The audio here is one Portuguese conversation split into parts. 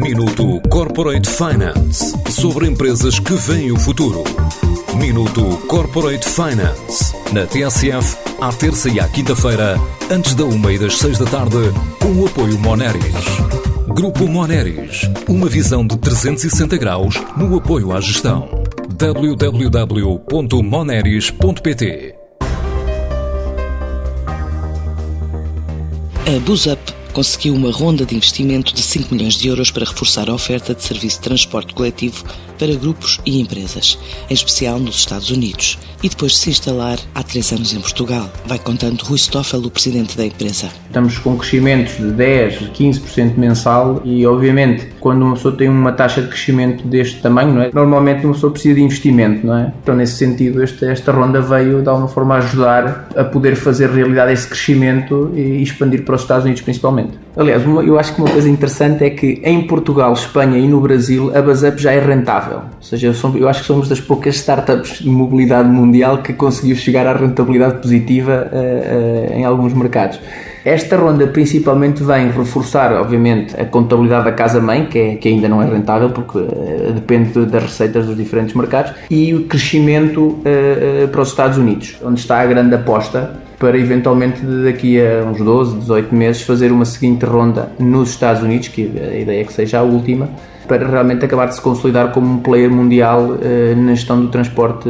Minuto Corporate Finance, sobre empresas que veem o futuro. Minuto Corporate Finance, na TSF, à terça e à quinta-feira, antes da 1h e das 6 da tarde, com o apoio Moneris. Grupo Moneris, uma visão de 360 graus no apoio à gestão. www.moneris.pt. A BusUp conseguiu uma ronda de investimento de 5 milhões de euros para reforçar a oferta de serviço de transporte coletivo para grupos e empresas, em especial nos Estados Unidos, e depois de se instalar há 3 anos em Portugal. Vai contando Rui Stoffel, o presidente da empresa. Estamos com crescimentos de 10%, 15% mensal e, obviamente, quando uma pessoa tem uma taxa de crescimento deste tamanho, não é? Normalmente uma pessoa precisa de investimento, não é? Então, nesse sentido, esta ronda veio, de alguma forma, ajudar a poder fazer realidade esse crescimento e expandir para os Estados Unidos, principalmente. Aliás, eu acho que uma coisa interessante é que em Portugal, Espanha e no Brasil, a BusUp já é rentável. Ou seja, eu acho que somos das poucas startups de mobilidade mundial que conseguiu chegar à rentabilidade positiva em alguns mercados. Esta ronda principalmente vem reforçar, obviamente, a contabilidade da casa-mãe, que ainda não é rentável, porque depende das receitas dos diferentes mercados, e o crescimento para os Estados Unidos, onde está a grande aposta, para eventualmente daqui a uns 12, 18 meses fazer uma seguinte ronda nos Estados Unidos, que a ideia é que seja a última, para realmente acabar de se consolidar como um player mundial na gestão do transporte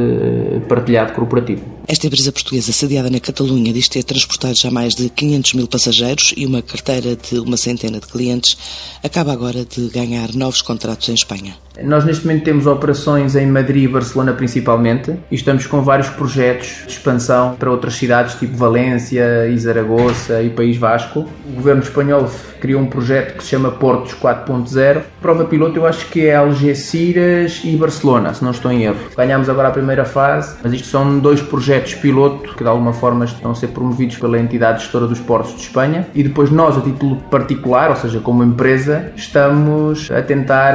partilhado corporativo. Esta empresa portuguesa, sediada na Catalunha, diz ter transportado já mais de 500 mil passageiros e uma carteira de 100 de clientes, acaba agora de ganhar novos contratos em Espanha. Nós neste momento temos operações em Madrid e Barcelona principalmente, e estamos com vários projetos de expansão para outras cidades, tipo Valência, Zaragoza e País Vasco. O governo espanhol criou um projeto que se chama Portos 4.0. Prova piloto eu acho que é Algeciras e Barcelona, se não estou em erro. Ganhámos agora a primeira fase, mas isto são 2 projetos piloto que de alguma forma estão a ser promovidos pela entidade gestora dos portos de Espanha, e depois nós, a título particular, ou seja, como empresa, estamos a tentar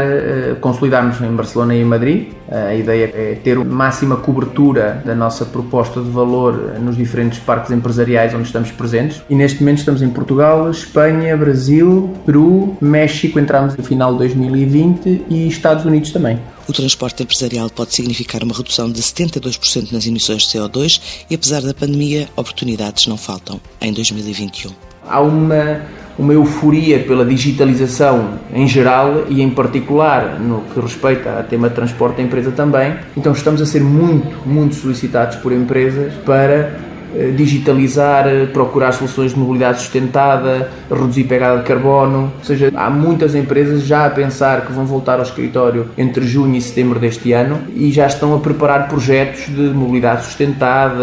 consolidarmos em Barcelona e em Madrid. A ideia é ter a máxima cobertura da nossa proposta de valor nos diferentes parques empresariais onde estamos presentes, e neste momento estamos em Portugal, Espanha, Brasil, Peru, México, entramos no final de 2020, e Estados Unidos também. O transporte empresarial pode significar uma redução de 72% nas emissões de CO2 e, apesar da pandemia, oportunidades não faltam em 2021. Há uma euforia pela digitalização em geral e, em particular, no que respeita ao tema de transporte da empresa também. Então estamos a ser muito, muito solicitados por empresas para digitalizar, procurar soluções de mobilidade sustentada, reduzir pegada de carbono, ou seja, há muitas empresas já a pensar que vão voltar ao escritório entre junho e setembro deste ano e já estão a preparar projetos de mobilidade sustentada,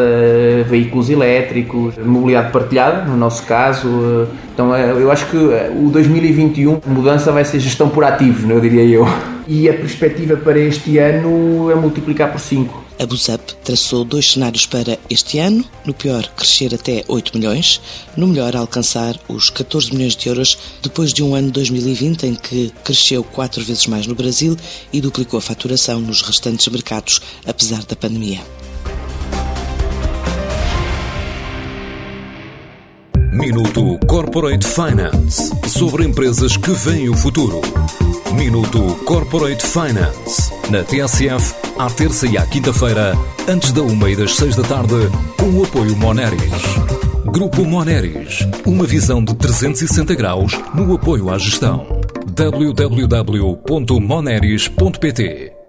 veículos elétricos, mobilidade partilhada, no nosso caso. Então eu acho que o 2021 a mudança vai ser gestão por ativos, não diria eu. E a perspectiva para este ano é multiplicar por 5. A BusUp traçou 2 cenários para este ano: no pior, crescer até 8 milhões, no melhor, alcançar os 14 milhões de euros depois de um ano 2020 em que cresceu 4 vezes mais no Brasil e duplicou a faturação nos restantes mercados, apesar da pandemia. Minuto Corporate Finance, sobre empresas que veem o futuro. Minuto Corporate Finance, na TSF, à terça e à quinta-feira, antes da 1h e das 6 da tarde, com o apoio Moneris. Grupo Moneris, uma visão de 360 graus no apoio à gestão. www.moneris.pt.